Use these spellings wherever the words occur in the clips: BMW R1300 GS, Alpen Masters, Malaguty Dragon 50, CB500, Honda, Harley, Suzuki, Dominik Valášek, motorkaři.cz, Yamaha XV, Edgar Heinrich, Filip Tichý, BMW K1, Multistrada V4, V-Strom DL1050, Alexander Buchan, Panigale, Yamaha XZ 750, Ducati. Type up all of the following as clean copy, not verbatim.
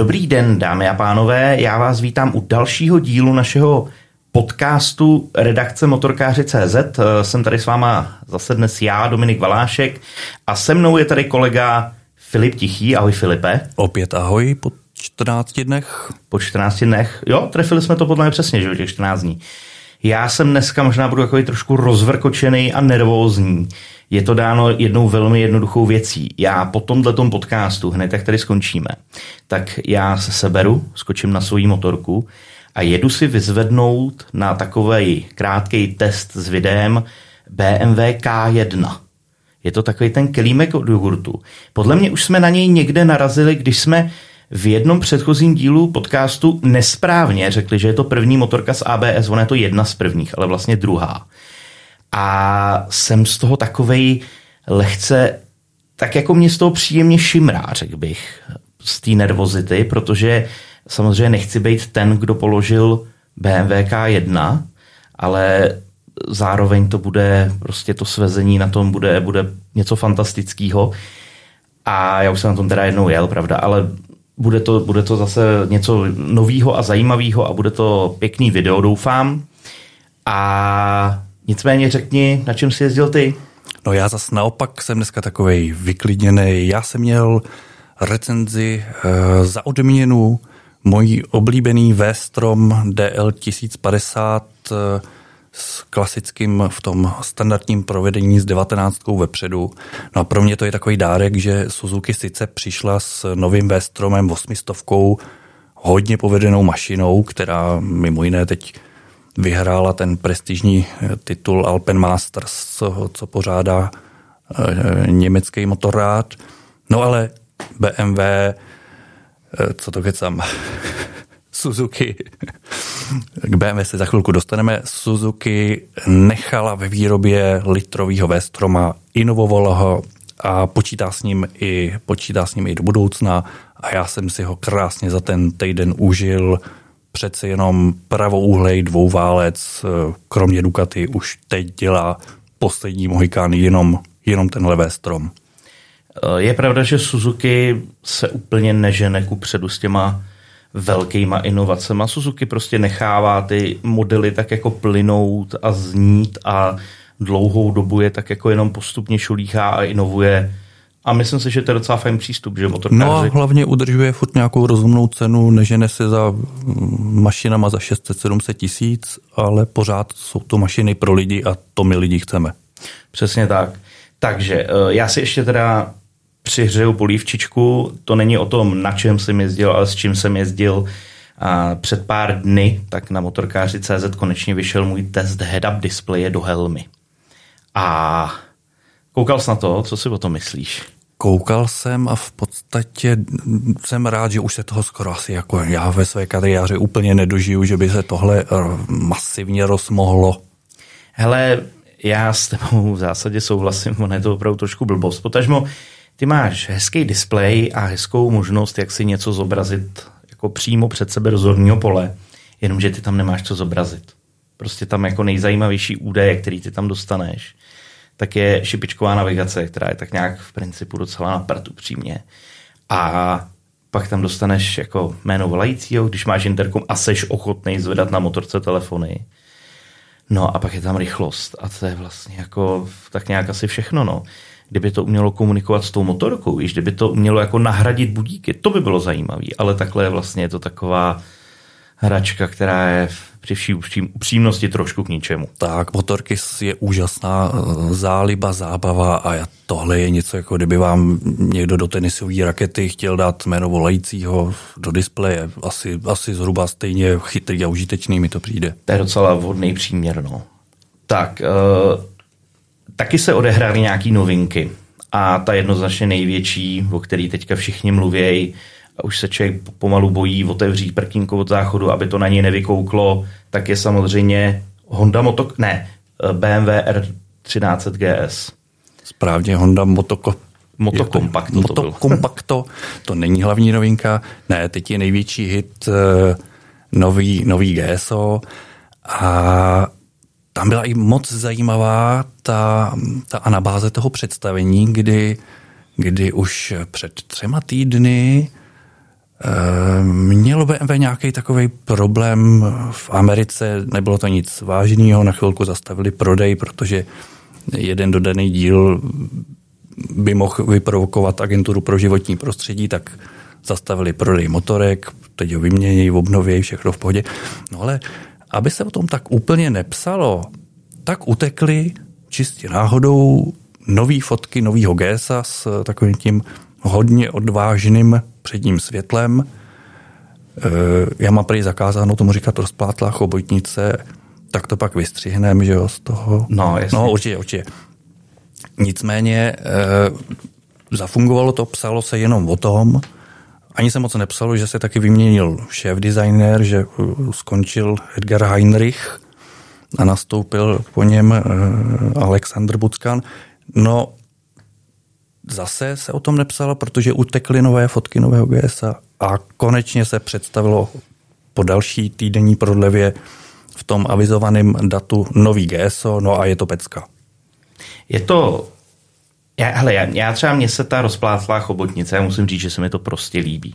Dobrý den, dámy a pánové, já vás vítám u dalšího dílu našeho podcastu redakce motorkaři.cz. Jsem tady s váma zase dnes já, Dominik Valášek, a se mnou je tady kolega Filip Tichý. Ahoj, Filipe. Opět ahoj po 14 dnech. Po 14 dnech, jo, trefili jsme to podle mě přesně, že těch 14 dní. Já jsem dneska možná budu takový trošku rozvrkočený a nervózní. Je to dáno jednou velmi jednoduchou věcí. Já po tomhletom podcastu, hned jak tady skončíme, tak já se seberu, skočím na svoji motorku a jedu si vyzvednout na takovej krátký test s videem BMW K1. Je to takový ten kelímek od jogurtu. Podle mě už jsme na něj někde narazili, když jsme v jednom předchozím dílu podcastu nesprávně řekli, že je to první motorka s ABS, ona je to jedna z prvních, ale vlastně druhá. A jsem z toho takovej lehce, tak jako mě z toho příjemně šimrá, řekl bych, z té nervozity, protože samozřejmě nechci být ten, kdo položil BMW K1, ale zároveň to bude, prostě to svezení na tom bude něco fantastického. A já už jsem na tom teda jednou jel, pravda, ale bude to zase něco novýho a zajímavého a bude to pěkný video, doufám. A nicméně řekni, na čem jsi jezdil ty? No já zase naopak jsem dneska takovej vyklidněnej. Já jsem měl recenzi za odměnu mojí oblíbený V-Strom DL1050 s klasickým v tom standardním provedení s 19 vepředu. No a pro mě to je takový dárek, že Suzuki sice přišla s novým V-Stromem 800, hodně povedenou mašinou, která mimo jiné teď vyhrála ten prestižní titul Alpen Masters, co pořádá německý motorrád. No ale BMW, co to kecám, Suzuki, k BMW se za chvilku dostaneme, Suzuki nechala ve výrobě litrovýho V-Stroma, inovovala ho a počítá s ním i do budoucna a já jsem si ho krásně za ten týden užil. Přece jenom pravouhlej dvouválec, kromě Ducati, už teď dělá poslední mohikán jenom tenhle V-Strom. Je pravda, že Suzuki se úplně nežene kupředu s těma velkýma inovacema. Suzuki prostě nechává ty modely tak jako plynout a znít a dlouhou dobu je tak jako jenom postupně šolíchá a inovuje. A myslím si, že to je docela fajn přístup, že motorkáři... No a hlavně udržuje furt nějakou rozumnou cenu, nežene se za mašinama za 600-700 tisíc, ale pořád jsou to mašiny pro lidi a to my lidi chceme. Přesně tak. Takže já si ještě teda přihřeju polívčičku, to není o tom, na čem jsem jezdil, ale s čím jsem jezdil. A před pár dny, tak na motorkaři.cz konečně vyšel můj test head-up displeje do helmy. A koukal jsi na to, co si o tom myslíš? Koukal jsem a v podstatě jsem rád, že už se toho skoro asi jako já ve své kariéře úplně nedožiju, že by se tohle masivně rozmohlo. Hele, já s tebou v zásadě souhlasím, ono je to opravdu trošku blbost, potažmo ty máš hezký displej a hezkou možnost, jak si něco zobrazit jako přímo před sebe do zorního pole, jenomže ty tam nemáš co zobrazit. Prostě tam jako nejzajímavější údaje, který ty tam dostaneš, tak je šipičková navigace, která je tak nějak v principu docela na prd upřímně. A pak tam dostaneš jako jméno volajícího, když máš interkom a seš ochotnej zvedat na motorce telefony. No a pak je tam rychlost a to je vlastně jako tak nějak asi všechno, no. Kdyby to umělo komunikovat s tou motorkou, víš, kdyby to umělo jako nahradit budíky, to by bylo zajímavé, ale takhle vlastně je to taková hračka, která je při vší upřímnosti trošku k ničemu. Tak, motorky je úžasná záliba, zábava a tohle je něco, jako kdyby vám někdo do tenisové rakety chtěl dát jméno volajícího do displeje. Asi zhruba stejně chytrý a užitečný mi to přijde. To je docela vhodný příměr, no. Tak, taky se odehrály nějaký novinky a ta jednoznačně největší, o který teďka všichni mluvějí, a už se člověk pomalu bojí otevřít prkínko od záchodu, aby to na něj nevykouklo, tak je samozřejmě BMW R1300 GS. Správně, Honda Motokompakto. To není hlavní novinka. Ne, teď je největší hit nový GSO a tam byla i moc zajímavá ta anabáze toho představení, kdy už před 3 týdny Mělo BMW nějaký takový problém v Americe, nebylo to nic vážného, na chvilku zastavili prodej, protože jeden dodaný díl by mohl vyprovokovat agenturu pro životní prostředí, tak zastavili prodej motorek, teď ho vyměnějí, obnovějí, všechno v pohodě. No ale aby se o tom tak úplně nepsalo, tak utekli čistě náhodou nový fotky novýho GSa s takovým tím hodně odvážným předním světlem. Já mám prý zakázáno tomu říkat rozplátlá chobotnice, tak to pak vystřihneme, že jo, z toho. No, jasně. No, určitě. Nicméně zafungovalo to, psalo se jenom o tom, ani se moc nepsalo, že se taky vyměnil šéf-designér, že skončil Edgar Heinrich a nastoupil po něm Alexander Buchan. No, zase se o tom nepsalo, protože utekly nové fotky nového GSa a konečně se představilo po další týdenní prodlevě v tom avizovaném datu nový GSO, no a je to pecka. Je to... Já třeba mně se ta rozpláclá chobotnice, já musím říct, že se mi to prostě líbí.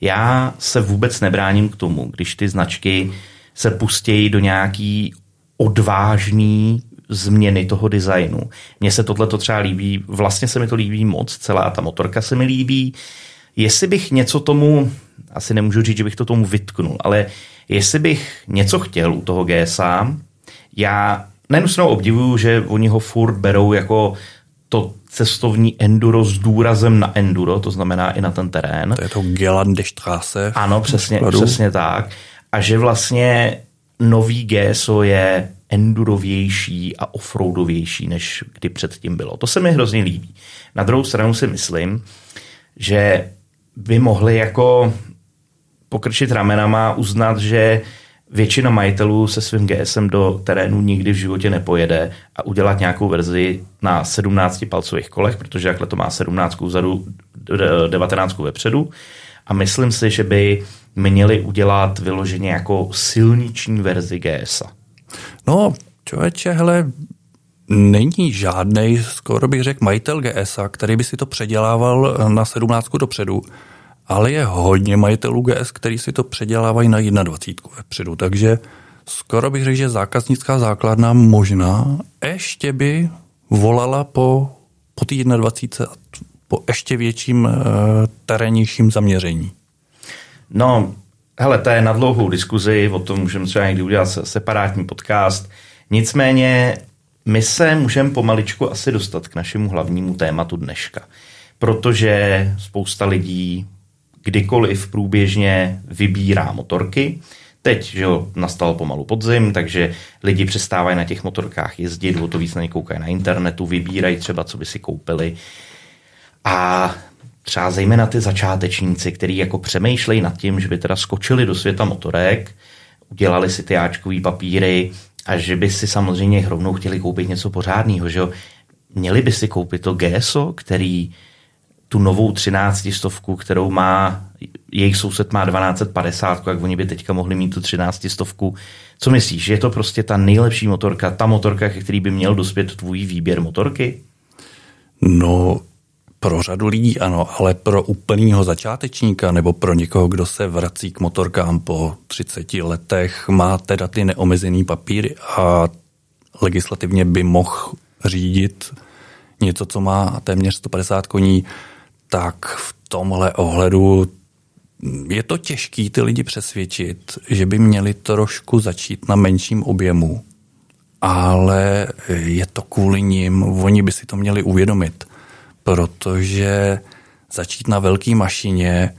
Já se vůbec nebráním k tomu, když ty značky se pustějí do nějaký odvážný změny toho designu. Mně se tohleto třeba líbí, vlastně se mi to líbí moc, celá ta motorka se mi líbí. Jestli bych něco tomu, asi nemůžu říct, že bych to tomu vytknul, ale jestli bych něco chtěl u toho GSA, já neustále obdivuju, že oni ho furt berou jako to cestovní enduro s důrazem na enduro, to znamená i na ten terén. To je to Gelandestraße. Ano, přesně tak. A že vlastně nový GSO je endurovější a offroadovější, než kdy předtím bylo. To se mi hrozně líbí. Na druhou stranu si myslím, že by mohli jako pokrčit ramenama, uznat, že většina majitelů se svým GSem do terénu nikdy v životě nepojede a udělat nějakou verzi na 17-palcových kolech, protože takhle to má 17 vzadu, 19 vepředu. A myslím si, že by měli udělat vyloženě jako silniční verzi GSa. No, člověče, hele, není žádnej, skoro bych řekl, majitel GSa, který by si to předělával na 17 dopředu, ale je hodně majitelů GS, který si to předělávají na 21 vepředu, takže skoro bych řekl, že zákaznická základna možná ještě by volala po té 21 po ještě větším terénnějším zaměření. No, hele, to je na dlouhou diskuzi, o tom můžeme třeba někdy udělat separátní podcast. Nicméně my se můžeme pomaličku asi dostat k našemu hlavnímu tématu dneška, protože spousta lidí kdykoliv průběžně vybírá motorky. Teď, že jo, nastal pomalu podzim, takže lidi přestávají na těch motorkách jezdit, o to víc na ně koukají na internetu, vybírají třeba, co by si koupili. A třeba zejména ty začátečníci, kteří jako přemýšlejí nad tím, že by teda skočili do světa motorek, udělali si ty áčkový papíry a že by si samozřejmě rovnou chtěli koupit něco pořádného, že jo. Měli by si koupit to GSO, který tu novou 1300, kterou má, jejich soused má 1250, jak oni by teďka mohli mít tu 1300. Co myslíš, je to prostě ta nejlepší motorka, ta motorka, který by měl dospět tvůj výběr motorky? No, pro řadu lidí ano, ale pro úplnýho začátečníka nebo pro někoho, kdo se vrací k motorkám po 30 letech, má teda ty neomezený papíry a legislativně by mohl řídit něco, co má téměř 150 koní, tak v tomhle ohledu je to těžký ty lidi přesvědčit, že by měli trošku začít na menším objemu, ale je to kvůli nim, oni by si to měli uvědomit, protože začít na velký mašině,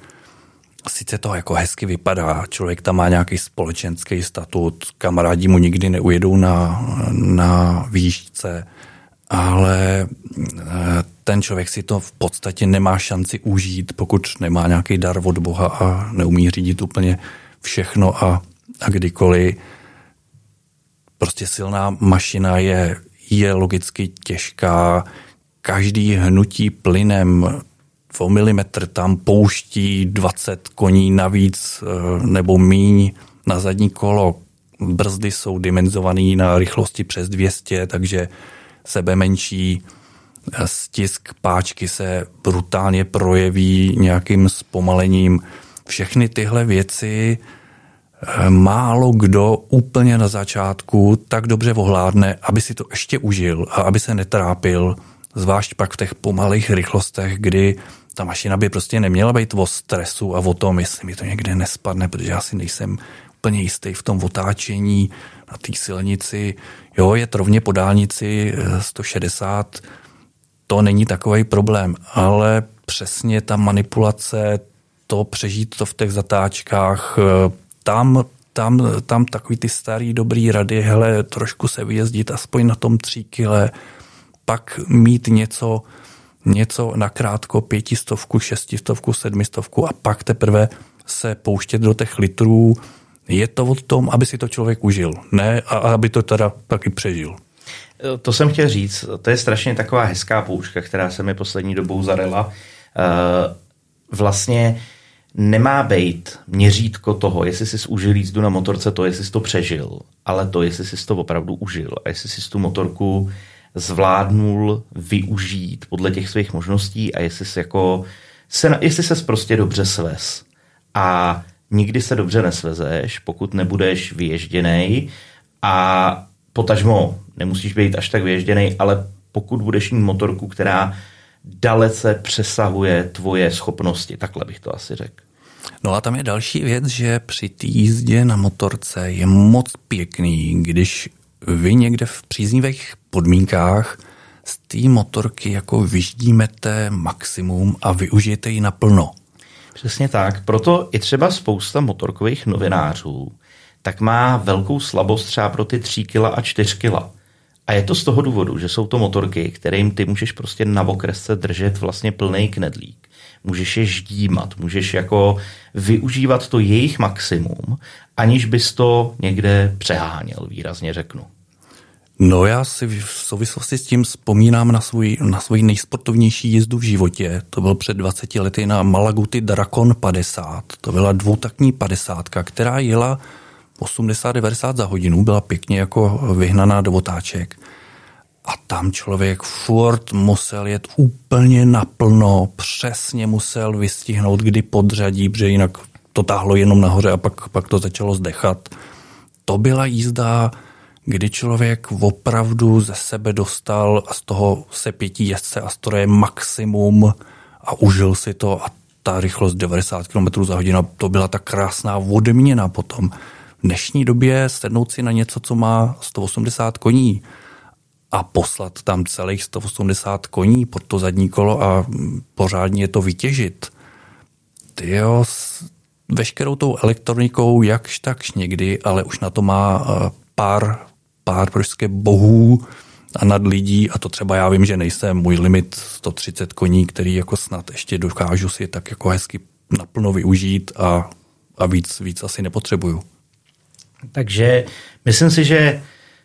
sice to jako hezky vypadá, člověk tam má nějaký společenský statut, kamarádi mu nikdy neujedou na výšce, ale ten člověk si to v podstatě nemá šanci užít, pokud nemá nějaký dar od Boha a neumí řídit úplně všechno a kdykoliv. Prostě silná mašina je logicky těžká, každý hnutí plynem o milimetr tam pouští 20 koní navíc nebo míň na zadní kolo. Brzdy jsou dimenzované na rychlosti přes 200, takže sebe menší stisk páčky se brutálně projeví nějakým zpomalením. všechny tyhle věci málo kdo úplně na začátku tak dobře ovládne, aby si to ještě užil a aby se netrápil, zvlášť pak v těch pomalých rychlostech, kdy ta mašina by prostě neměla být o stresu a o tom, jestli mi to někde nespadne, protože já si nejsem úplně jistý v tom otáčení na té silnici. Jo, jet rovně po dálnici 160, to není takový problém, ale přesně ta manipulace, to přežít to v těch zatáčkách, tam takový ty starý dobrý rady, hele, trošku se vyjezdit aspoň na tom 3 kile, pak mít něco nakrátko, 500, 600, 700 a pak teprve se pouštět do těch litrů. Je to o tom, aby si to člověk užil, ne? A aby to teda taky přežil. To jsem chtěl říct, to je strašně taková hezká poučka, která se mi poslední dobou zarela. Vlastně nemá být měřítko toho, jestli jsi užil jízdu na motorce, to, jestli jsi to přežil, ale to, jestli jsi to opravdu užil a jestli jsi tu motorku zvládnul využít podle těch svých možností a jestli ses prostě dobře svez. A nikdy se dobře nesvezeš, pokud nebudeš vyježděnej a potažmo nemusíš být až tak vyježděnej, ale pokud budeš mít motorku, která dalece přesahuje tvoje schopnosti, takhle bych to asi řekl. No a tam je další věc, že při té jízdě na motorce je moc pěkný, když vy někde v příznivých podmínkách z té motorky jako vyždímete maximum a využijete ji naplno. Přesně tak, proto i třeba spousta motorkových novinářů tak má velkou slabost třeba pro ty 3 kila a 4 kila. A je to z toho důvodu, že jsou to motorky, kterým ty můžeš prostě na okresce držet vlastně plnej knedlík. Můžeš je ždímat, můžeš jako využívat to jejich maximum, aniž bys to někde přeháněl, výrazně řeknu. No já si v souvislosti s tím vzpomínám na svoji nejsportovnější jízdu v životě. To byl před 20 lety na Malaguty Dragon 50. To byla dvoutaktní 50, která jela 80-90 za hodinu, byla pěkně jako vyhnaná do otáček. A tam člověk furt musel jet úplně naplno, přesně musel vystihnout, kdy podřadí, protože jinak to táhlo jenom nahoře a pak to začalo zdechat. To byla jízda, kdy člověk opravdu ze sebe dostal a z toho sepětí jezdce a stroje maximum a užil si to a ta rychlost 90 km za hodinu, to byla ta krásná odměna potom. V dnešní době sednout si na něco, co má 180 koní a poslat tam celých 180 koní pod to zadní kolo a pořádně to vytěžit. Tyjo, veškerou tou elektronikou jakž takž někdy, ale už na to má pár prostě bohů a nad lidí, a to třeba já vím, že nejsem, můj limit 130 koní, který jako snad ještě dokážu si tak jako hezky naplno využít a víc asi nepotřebuju. Takže myslím si, že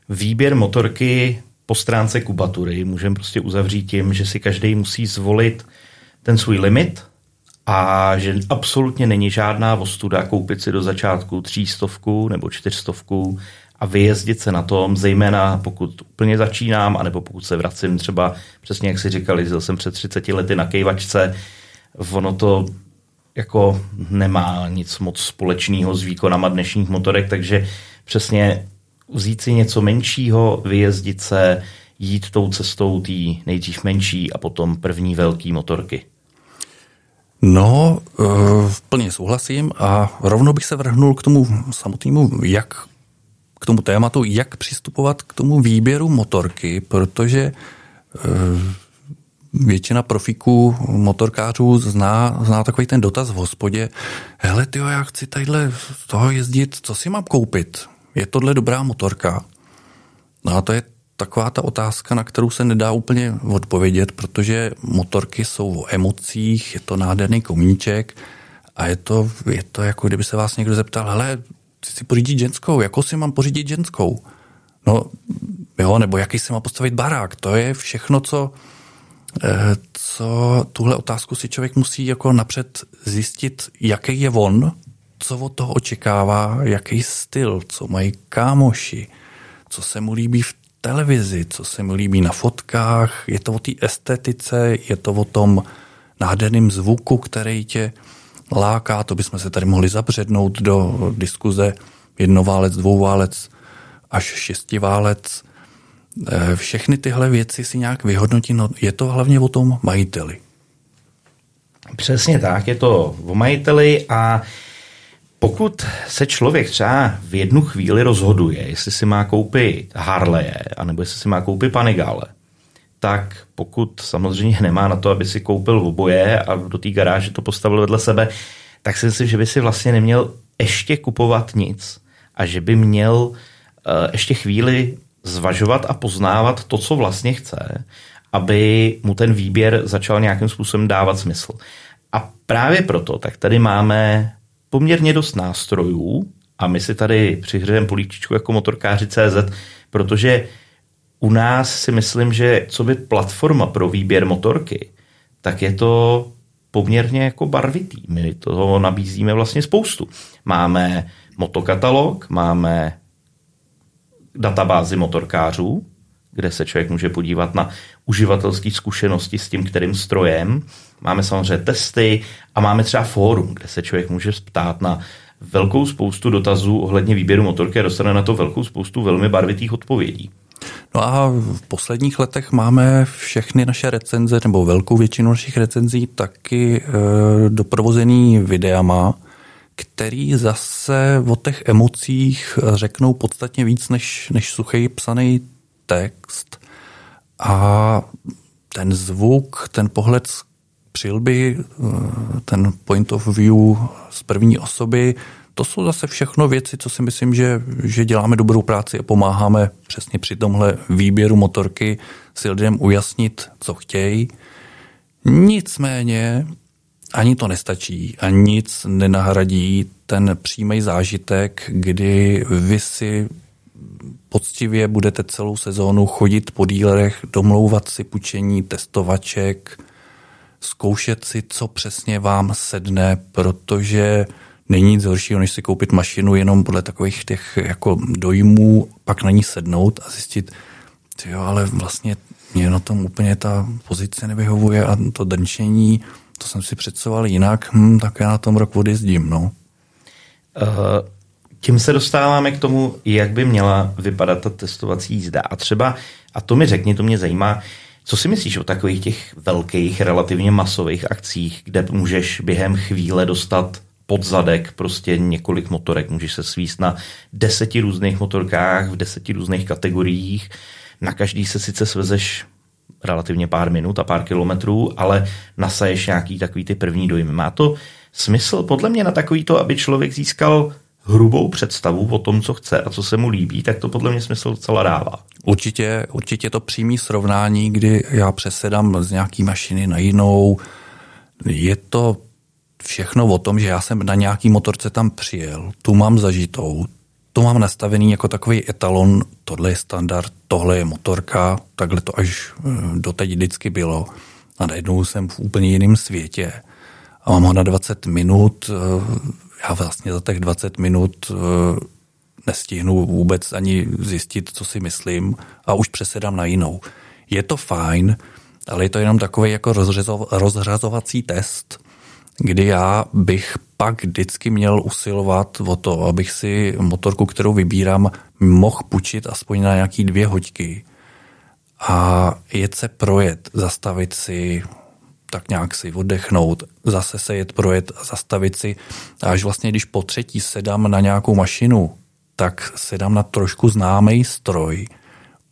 výběr motorky po stránce kubatury můžeme prostě uzavřít tím, že si každý musí zvolit ten svůj limit a že absolutně není žádná ostuda koupit si do začátku 300 nebo 400 a vyjezdit se na tom, zejména pokud úplně začínám, anebo pokud se vracím třeba, přesně jak si říkal, jezdil jsem před 30 lety na kejvačce, ono to jako nemá nic moc společného s výkonama dnešních motorek, takže přesně vzít si něco menšího, vyjezdit se, jít tou cestou tý nejdřív menší a potom první velký motorky. No, plně souhlasím a rovno bych se vrhnul k tomu samotnému, k tomu tématu, jak přistupovat k tomu výběru motorky, protože většina profiků, motorkářů zná takový ten dotaz v hospodě. Hele, tyjo, já chci tadyhle z toho jezdit, co si mám koupit? Je tohle dobrá motorka? No a to je taková ta otázka, na kterou se nedá úplně odpovědět, protože motorky jsou o emocích, je to nádherný koníček a je to jako kdyby se vás někdo zeptal, hele, chci si pořídit ženskou, jako si mám pořídit ženskou? No jo, nebo jaký si má postavit barák? To je všechno, co tuhle otázku si člověk musí jako napřed zjistit, jaký je on, co od toho očekává, jaký styl, co mají kámoši, co se mu líbí v televizi, co se mu líbí na fotkách, je to o té estetice, je to o tom nádherném zvuku, který tě láká, to bychom se tady mohli zabřednout do diskuze jednoválec, dvouválec až šestiválec. Všechny tyhle věci si nějak vyhodnotí, no je to hlavně o tom majiteli. Přesně tak, je to o majiteli a pokud se člověk třeba v jednu chvíli rozhoduje, jestli si má koupit Harleje, anebo jestli si má koupit Panigale, tak pokud samozřejmě nemá na to, aby si koupil oboje a do té garáže to postavil vedle sebe, tak si myslím, že by si vlastně neměl ještě kupovat nic a že by měl ještě chvíli zvažovat a poznávat to, co vlastně chce, aby mu ten výběr začal nějakým způsobem dávat smysl. A právě proto, tak tady máme poměrně dost nástrojů a my si tady přihřejeme políčičku jako motorkaři.cz, protože u nás si myslím, že co by platforma pro výběr motorky, tak je to poměrně jako barvitý. My toho nabízíme vlastně spoustu. Máme motokatalog, máme databázi motorkářů, kde se člověk může podívat na uživatelské zkušenosti s tím, kterým strojem. Máme samozřejmě testy a máme třeba fórum, kde se člověk může ptát na velkou spoustu dotazů ohledně výběru motorky a dostane na to velkou spoustu velmi barvitých odpovědí. No a v posledních letech máme všechny naše recenze, nebo velkou většinu našich recenzí taky doprovozený videama, který zase o těch emocích řeknou podstatně víc než suchý psaný text. A ten zvuk, ten pohled z přilby, ten point of view z první osoby, to jsou zase všechno věci, co si myslím, že děláme dobrou práci a pomáháme přesně při tomhle výběru motorky si lidem ujasnit, co chtějí. Nicméně ani to nestačí a nic nenahradí ten přímý zážitek, kdy vy si poctivě budete celou sezónu chodit po dílerech, domlouvat si půjčení testovaček, zkoušet si, co přesně vám sedne, protože není nic horšího, než si koupit mašinu jenom podle takových těch jako dojmů, pak na ní sednout a zjistit, jo, ale vlastně mě na tom úplně ta pozice nevyhovuje a to drnčení, to jsem si představoval jinak, tak já na tom rok odjezdím. No. Tím se dostáváme k tomu, jak by měla vypadat ta testovací jízda. A třeba, a to mi řekni, to mě zajímá, co si myslíš o takových těch velkých, relativně masových akcích, kde můžeš během chvíle dostat pod zadek prostě několik motorek, můžeš se svíst na 10 různých motorkách, v 10 různých kategoriích, na každý se sice svezeš relativně pár minut a pár kilometrů, ale nasaješ nějaký takový ty první dojmy. Má to smysl podle mě na takový to, aby člověk získal hrubou představu o tom, co chce a co se mu líbí, tak to podle mě smysl docela dává. Určitě to přímý srovnání, kdy já přesedám z nějaký mašiny na jinou, je to všechno o tom, že já jsem na nějaký motorce tam přijel, tu mám zažitou, to mám nastavený jako takový etalon, tohle je standard, tohle je motorka, takhle to až doteď vždycky bylo. A najednou jsem v úplně jiném světě a mám ho na 20 minut, já vlastně za těch 20 minut nestihnu vůbec ani zjistit, co si myslím a už přesedám na jinou. Je to fajn, ale je to jenom takový jako rozřazovací test, kdy já bych pak vždycky měl usilovat o to, abych si motorku, kterou vybírám, mohl půjčit aspoň na nějaký 2 hoďky a jet se projet, zastavit si, tak nějak si oddechnout, zase se jet projet, zastavit si a až vlastně, když po třetí sedám na nějakou mašinu, tak sedám na trošku známý stroj.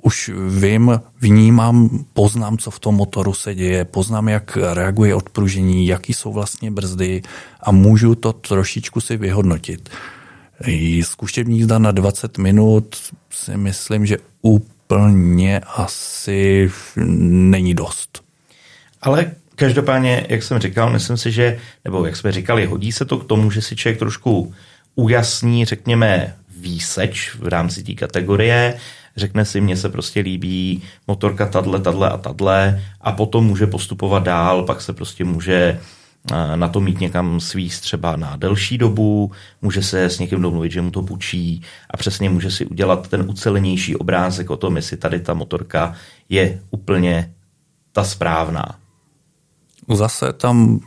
Už vím, vnímám, poznám, co v tom motoru se děje, poznám, jak reaguje odpružení, jaký jsou vlastně brzdy a můžu to trošičku si vyhodnotit. Zkušební jízda na 20 minut si myslím, že úplně asi není dost. Ale každopádně, jak jsem říkal, myslím si, že, nebo jak jsme říkali, hodí se to k tomu, že si člověk trošku ujasní, řekněme, výseč v rámci té kategorie, řekne si, mně se prostě líbí motorka tadle a potom může postupovat dál, pak se prostě může na to mít někam svíst třeba na delší dobu, může se s někým domluvit, že mu to půjčí a přesně může si udělat ten ucelenější obrázek o tom, jestli tady ta motorka je úplně ta správná. Zase tam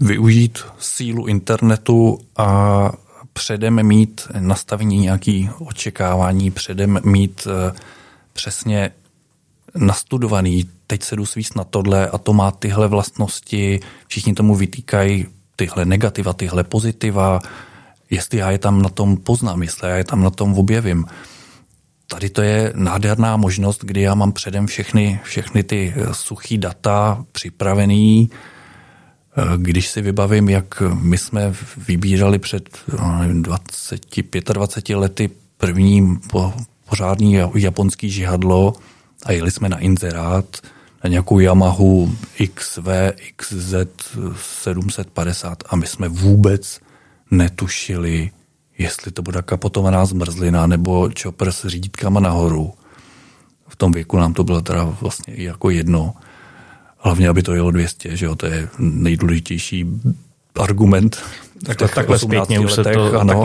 využít sílu internetu a předem mít nastavení nějaké očekávání, předem mít přesně nastudovaný, teď se jdu svíst na tohle a to má tyhle vlastnosti, všichni tomu vytýkají tyhle negativa, tyhle pozitiva, jestli já je tam na tom poznám, jestli já je tam na tom objevím. Tady to je nádherná možnost, kdy já mám předem všechny ty suchý data připravený. Když si vybavím, jak my jsme vybírali před 25 lety první pořádný japonský žihadlo a jeli jsme na inzerát na nějakou Yamahu XV, XZ 750 a my jsme vůbec netušili, jestli to bude kapotovaná zmrzlina nebo čopr s řídítkama nahoru. V tom věku nám to bylo teda vlastně jako jedno. Hlavně, aby to jelo 200, že jo, to je nejdůležitější argument. Takhle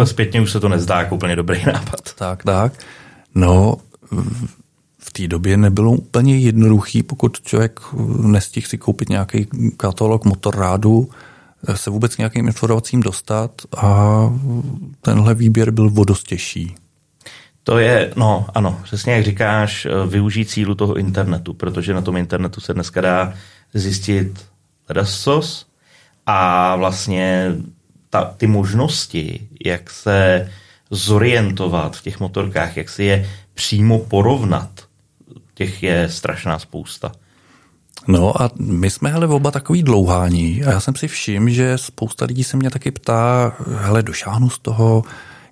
zpětně už se to nezdá jako úplně dobrý nápad. Tak. No, v té době nebylo úplně jednoduchý, pokud člověk nestihl si koupit nějaký katalog motorrádu, se vůbec nějakým informacím dostat a tenhle výběr byl o dost těžší. To je, no ano, přesně jak říkáš, využít sílu toho internetu, protože na tom internetu se dneska dá zjistit ledascos a vlastně ty možnosti, jak se zorientovat v těch motorkách, jak si je přímo porovnat, těch je strašná spousta. No a my jsme oba takový dlouhání a já jsem si všiml, že spousta lidí se mě taky ptá, došáhnu z toho,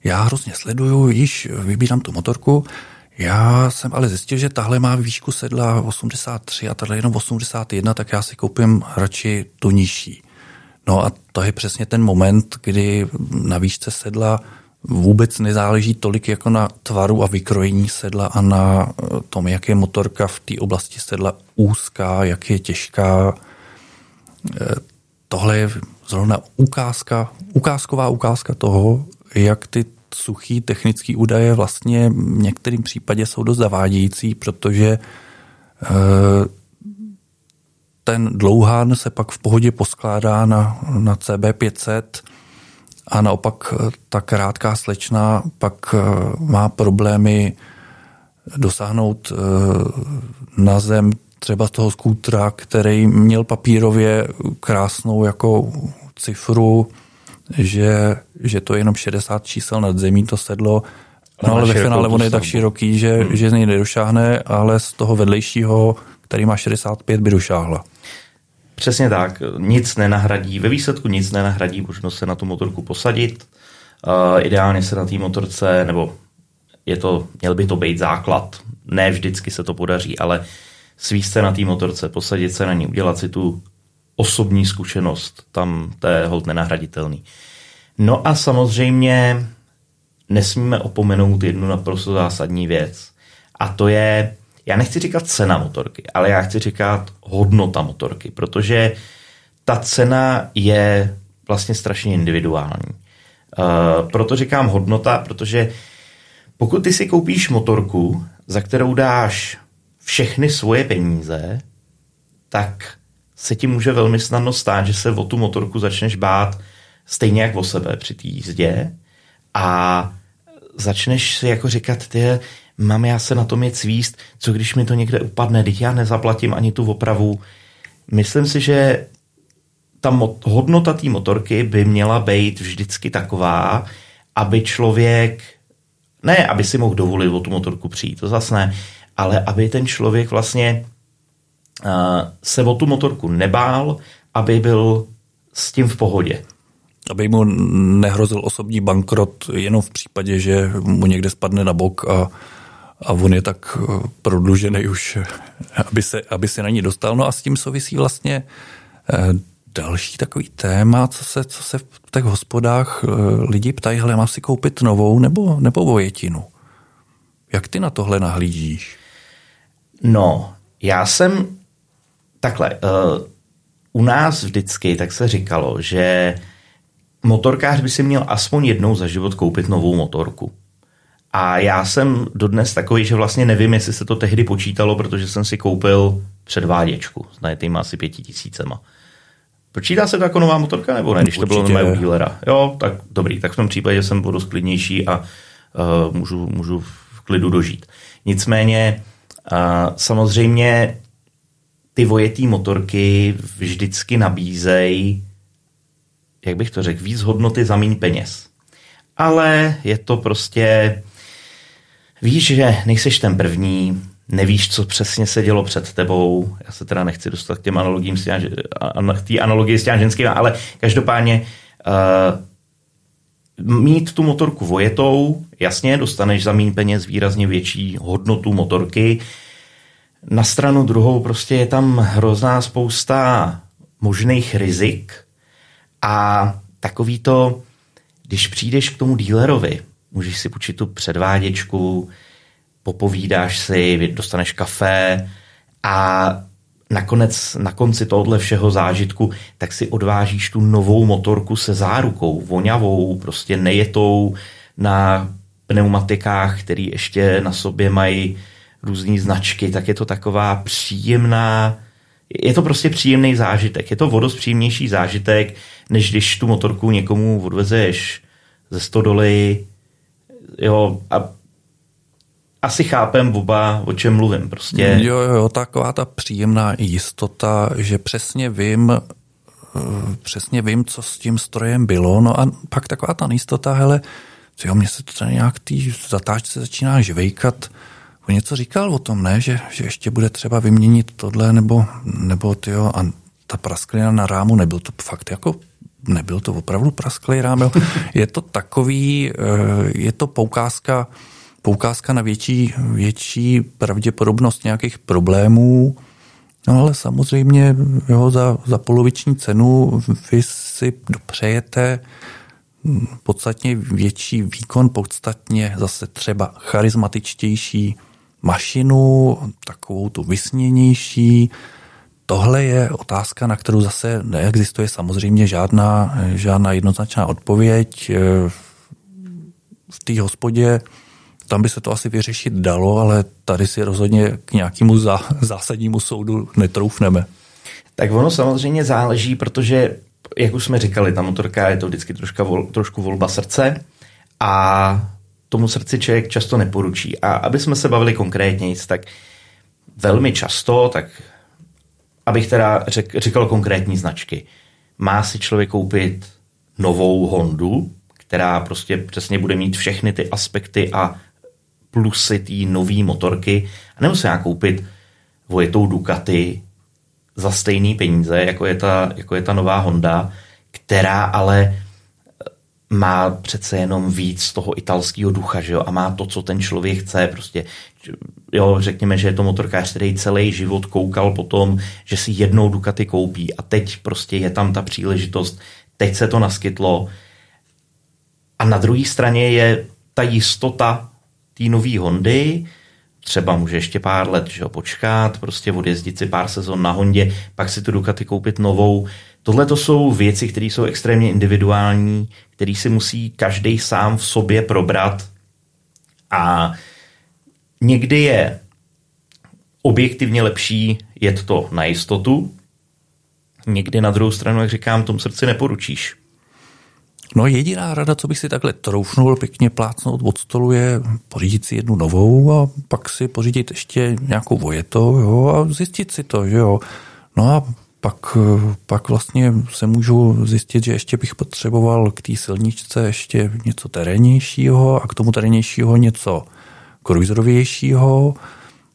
já hrozně sleduju, již vybírám tu motorku, já jsem ale zjistil, že tahle má výšku sedla 83 a tahle jenom 81, tak já si koupím radši tu nižší. No a to je přesně ten moment, kdy na výšce sedla vůbec nezáleží tolik jako na tvaru a vykrojení sedla a na tom, jak je motorka v té oblasti sedla úzká, jak je těžká. Tohle je zrovna ukázková ukázka toho, jak ty suchý technické údaje vlastně v některém případě jsou dost zavádějící, protože ten dlouhán se pak v pohodě poskládá na CB500 a naopak ta krátká slečna pak má problémy dosáhnout na zem třeba toho skútra, který měl papírově krásnou jako cifru, že to je jenom 60 čísel nad zemí to sedlo, no, ale ve finále on je tak široký, že z něj nedošáhne, ale z toho vedlejšího, který má 65, by došáhla. Přesně tak, nic nenahradí, ve výsledku nic nenahradí možnost se na tu motorku posadit, ideálně se na té motorce, nebo měl by to být základ, ne vždycky se to podaří, ale svíst se na té motorce, posadit se na ní, udělat si tu osobní zkušenost, tam to je holt nenahraditelný. No a samozřejmě nesmíme opomenout jednu naprosto zásadní věc. A to je, já nechci říkat cena motorky, ale já chci říkat hodnota motorky, protože ta cena je vlastně strašně individuální. Proto říkám hodnota, protože pokud ty si koupíš motorku, za kterou dáš všechny svoje peníze, tak se ti může velmi snadno stát, že se o tu motorku začneš bát stejně jak o sebe při té jízdě a začneš si jako říkat, mám já se na tom je cvíst, co když mi to někde upadne, když já nezaplatím ani tu opravu. Myslím si, že ta hodnota té motorky by měla být vždycky taková, aby člověk, ne aby si mohl dovolit o tu motorku přijít, to zase ne, ale aby ten člověk vlastně se o tu motorku nebál, aby byl s tím v pohodě. Aby mu nehrozil osobní bankrot jenom v případě, že mu někde spadne na bok a on je tak prodlužený už, aby se na ní dostal. No a s tím souvisí vlastně další takový téma, co se v těch hospodách lidi ptají, mám si koupit novou nebo vojetinu. Jak ty na tohle nahlížíš? No, já jsem takhle, u nás vždycky tak se říkalo, že motorkář by si měl aspoň jednou za život koupit novou motorku. A já jsem dodnes takový, že vlastně nevím, jestli se to tehdy počítalo, protože jsem si koupil předváděčku s najetýma asi 5000. Počítá se to jako nová motorka, nebo ne, když určitě to bylo normálně u dílera? Jo, tak dobrý, tak v tom případě jsem budu sklidnější a můžu v klidu dožít. Nicméně samozřejmě ty vojetý motorky vždycky nabízejí, jak bych to řekl, víc hodnoty za míň peněz. Ale je to prostě, víš, že nejseš ten první, nevíš, co přesně se dělo před tebou. Já se teda nechci dostat k těm analogiím, k té analogii s těm ženským, ale každopádně mít tu motorku vojetou, jasně, dostaneš za míň peněz výrazně větší hodnotu motorky. Na stranu druhou prostě je tam hrozná spousta možných rizik a takový to, když přijdeš k tomu dílerovi, můžeš si půjčit tu předváděčku, popovídáš si, dostaneš kafe a nakonec, na konci tohohle všeho zážitku, tak si odvážíš tu novou motorku se zárukou, voňavou, prostě nejetou na pneumatikách, který ještě na sobě mají různý značky, tak je to taková příjemná, je to prostě příjemný zážitek. Je to o dost příjemnější zážitek, než když tu motorku někomu odvezeš ze Stodoly. Jo, a asi chápem oba, o čem mluvím. Prostě. Jo, taková ta příjemná jistota, že přesně vím, co s tím strojem bylo. No a pak taková ta nejistota, hele, jo, mně se to nějak tý zatáčce začíná žvejkat. On něco říkal o tom, ne? Že ještě bude třeba vyměnit tohle, nebo tyjo, a ta prasklina na rámu, nebyl to opravdu prasklý rám, jo. Je to takový, je to poukázka na větší pravděpodobnost nějakých problémů, no ale samozřejmě, jo, za poloviční cenu vy si dopřejete podstatně větší výkon, podstatně zase třeba charizmatičtější mašinu, takovou tu vysněnější. Tohle je otázka, na kterou zase neexistuje samozřejmě žádná jednoznačná odpověď. V té hospodě tam by se to asi vyřešit dalo, ale tady si rozhodně k nějakému zásadnímu soudu netroufneme. Tak ono samozřejmě záleží, protože jak už jsme říkali, ta motorka je to vždycky trošku volba srdce a tomu srdci člověk často neporučí. A aby jsme se bavili konkrétně, tak velmi často, tak abych teda říkal konkrétní značky, má si člověk koupit novou Hondu, která prostě přesně bude mít všechny ty aspekty a plusy té nové motorky, a nebo se má koupit vojetou Ducati za stejný peníze, jako je ta nová Honda, která ale má přece jenom víc toho italského ducha, že jo, a má to, co ten člověk chce, prostě, jo, řekněme, že je to motorkář, který celý život koukal po tom, že si jednou Ducati koupí a teď prostě je tam ta příležitost, teď se to naskytlo. A na druhé straně je ta jistota té nové Hondy, třeba může ještě pár let, že ho, počkat, prostě odjezdit si pár sezon na Hondě, pak si tu Ducati koupit novou. Tohle to jsou věci, které jsou extrémně individuální, které si musí každý sám v sobě probrat. A někdy je objektivně lepší jet to na jistotu, někdy na druhou stranu, jak říkám, tomu srdci neporučíš. No, jediná rada, co bych si takhle troufnul, pěkně plácnout od stolu, je pořídit si jednu novou a pak si pořídit ještě nějakou vojetou, jo, a zjistit si to, že jo. No a pak vlastně se můžu zjistit, že ještě bych potřeboval k té silničce ještě něco terénnějšího a k tomu terénnějšího něco kruizerovějšího.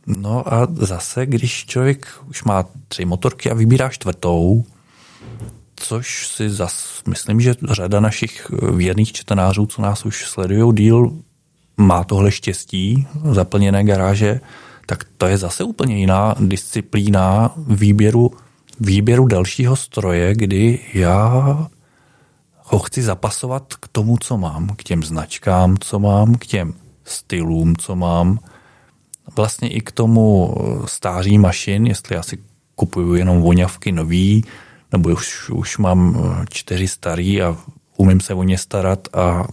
No a zase, když člověk už má 3 motorky a vybírá 4, což si zase myslím, že řada našich věrných čtenářů, co nás už sledujou díl, má tohle štěstí, zaplněné garáže, tak to je zase úplně jiná disciplína výběru dalšího stroje, kdy já ho chci zapasovat k tomu, co mám, k těm značkám, co mám, k těm stylům, co mám, vlastně i k tomu stáří mašin, jestli já si kupuju jenom voňavky nový, nebo už mám 4 starý a umím se o ně starat a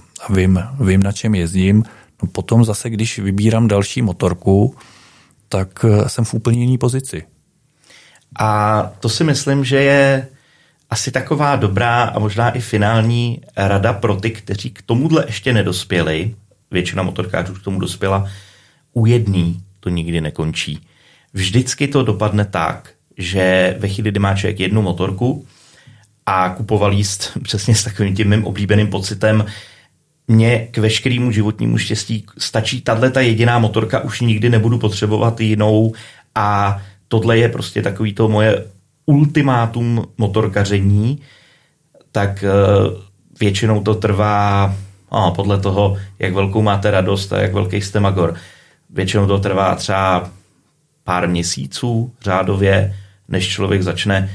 vím, na čem jezdím. No potom zase, když vybírám další motorku, tak jsem v úplně jiné pozici. A to si myslím, že je asi taková dobrá a možná i finální rada pro ty, kteří k tomuhle ještě nedospěli. Většina motorkářů k tomu dospěla. U jedný to nikdy nekončí. Vždycky to dopadne tak, že ve chvíli, kdy má člověk jednu motorku a kupoval jíst přesně s takovým tím mým oblíbeným pocitem, mně k veškerému životnímu štěstí stačí tato jediná motorka, už nikdy nebudu potřebovat jinou a tohle je prostě takový to moje ultimátum motorkaření, tak většinou to trvá podle toho, jak velkou máte radost a jak velký jste magor. Většinou to trvá třeba pár měsíců řádově, než člověk začne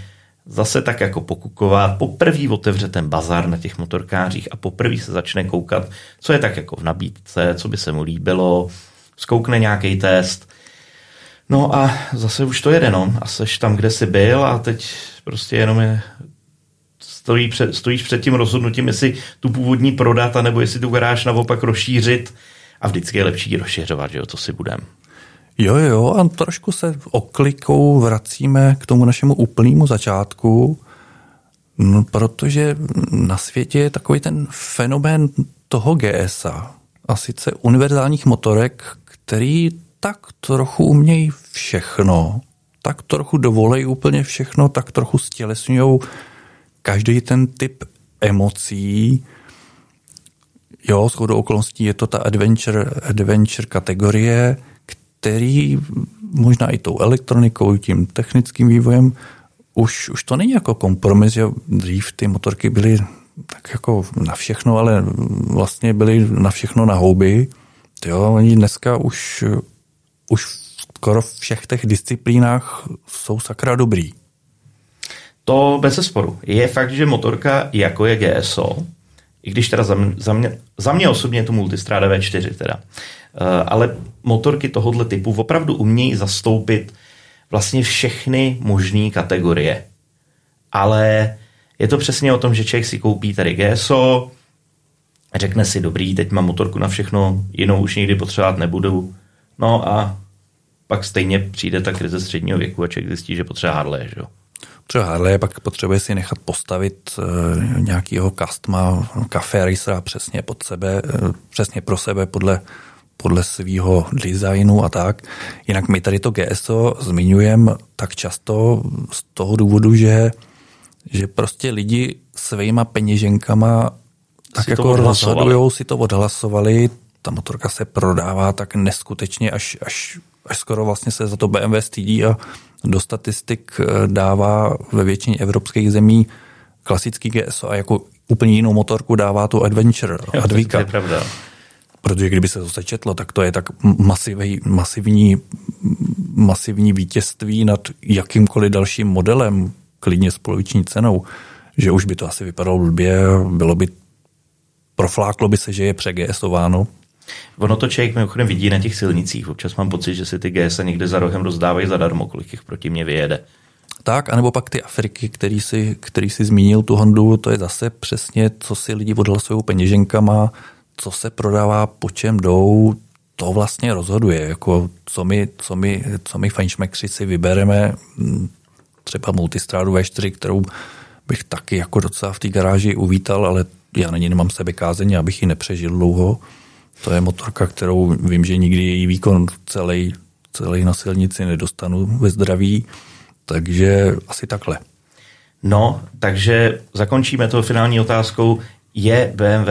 zase tak jako pokukovat. Poprvé otevře ten bazar na těch motorkářích a poprvé se začne koukat, co je tak jako v nabídce, co by se mu líbilo, zkoukne nějaký test. No a zase už to jede, no. A seš tam, kde jsi byl a teď prostě jenom stojíš před tím rozhodnutím, jestli tu původní prodat, anebo jestli tu garáž naopak rozšířit. A vždycky je lepší rozšiřovat, že jo, co si budeme. Jo, a trošku se oklikou vracíme k tomu našemu úplnému začátku, protože na světě je takový ten fenomén toho GS-a, a sice univerzálních motorek, který tak trochu umějí všechno, tak trochu dovolej úplně všechno, tak trochu stělesňují každý ten typ emocí. Jo, shodou okolností je to ta adventure kategorie, který možná i tou elektronikou, tím technickým vývojem, už to není jako kompromis, že dřív ty motorky byly tak jako na všechno, ale vlastně byly na všechno na houby. Jo, oni dneska už skoro v všech těch disciplínách jsou sakra dobrý. To bez zesporu. Je fakt, že motorka jako je GSO, i když teda za mě osobně je to Multistrada V4 teda, ale motorky tohohle typu opravdu umějí zastoupit vlastně všechny možné kategorie. Ale je to přesně o tom, že člověk si koupí tady GSO, řekne si dobrý, teď mám motorku na všechno, jinou už nikdy potřebovat nebudu. No a pak stejně přijde ta krize středního věku a člověk zjistí, že potřebuje Harley, že jo? Třeba Harley, pak potřebuje si nechat postavit nějakého customa, café racera přesně pod sebe, přesně pro sebe podle svýho designu a tak. Jinak my tady to GSO zmiňujeme tak často z toho důvodu, že prostě lidi svýma peněženkama tak jako rozhodujou, si to odhlasovali, ta motorka se prodává tak neskutečně, až skoro vlastně se za to BMW stydí a do statistik dává ve většině evropských zemí klasický GSO a jako úplně jinou motorku dává tu Adventure. Jo, Advíka. To je pravda. Protože kdyby se to sečetlo, tak to je tak masivní vítězství nad jakýmkoliv dalším modelem, klidně s poloviční cenou, že už by to asi vypadalo blbě, profláklo by se, že je přegesováno. Ono to člověk mimochodem vidí na těch silnicích. Občas mám pocit, že si ty GS někde za rohem rozdávají zadarmo, kolik jich proti mě vyjede. Tak, anebo pak ty Afriky, který si zmínil tu Hondu, to je zase přesně, co si lidi odhlasují peněženkama, co se prodává, po čem jdou, to vlastně rozhoduje. Jako, co my fajnšmekři si vybereme, třeba Multistrádu V4, kterou bych taky jako docela v té garáži uvítal, ale já na ní nemám sebekázeň, abych ji nepřežil dlouho. To je motorka, kterou vím, že nikdy její výkon celý na silnici nedostanu ve zdraví, takže asi takhle. No, takže zakončíme to finální otázkou. Je BMW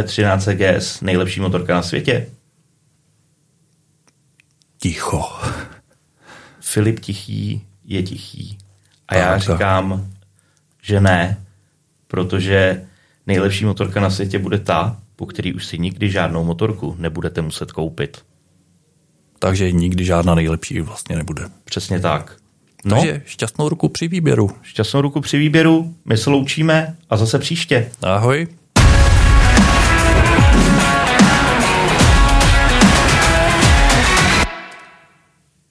R1300 GS nejlepší motorka na světě? Ticho. Filip Tichý je tichý. A já říkám, že ne, protože nejlepší motorka na světě bude ta, po který už si nikdy žádnou motorku nebudete muset koupit. Takže nikdy žádná nejlepší vlastně nebude. Přesně tak. No. Takže šťastnou ruku při výběru. My se loučíme a zase příště. Ahoj.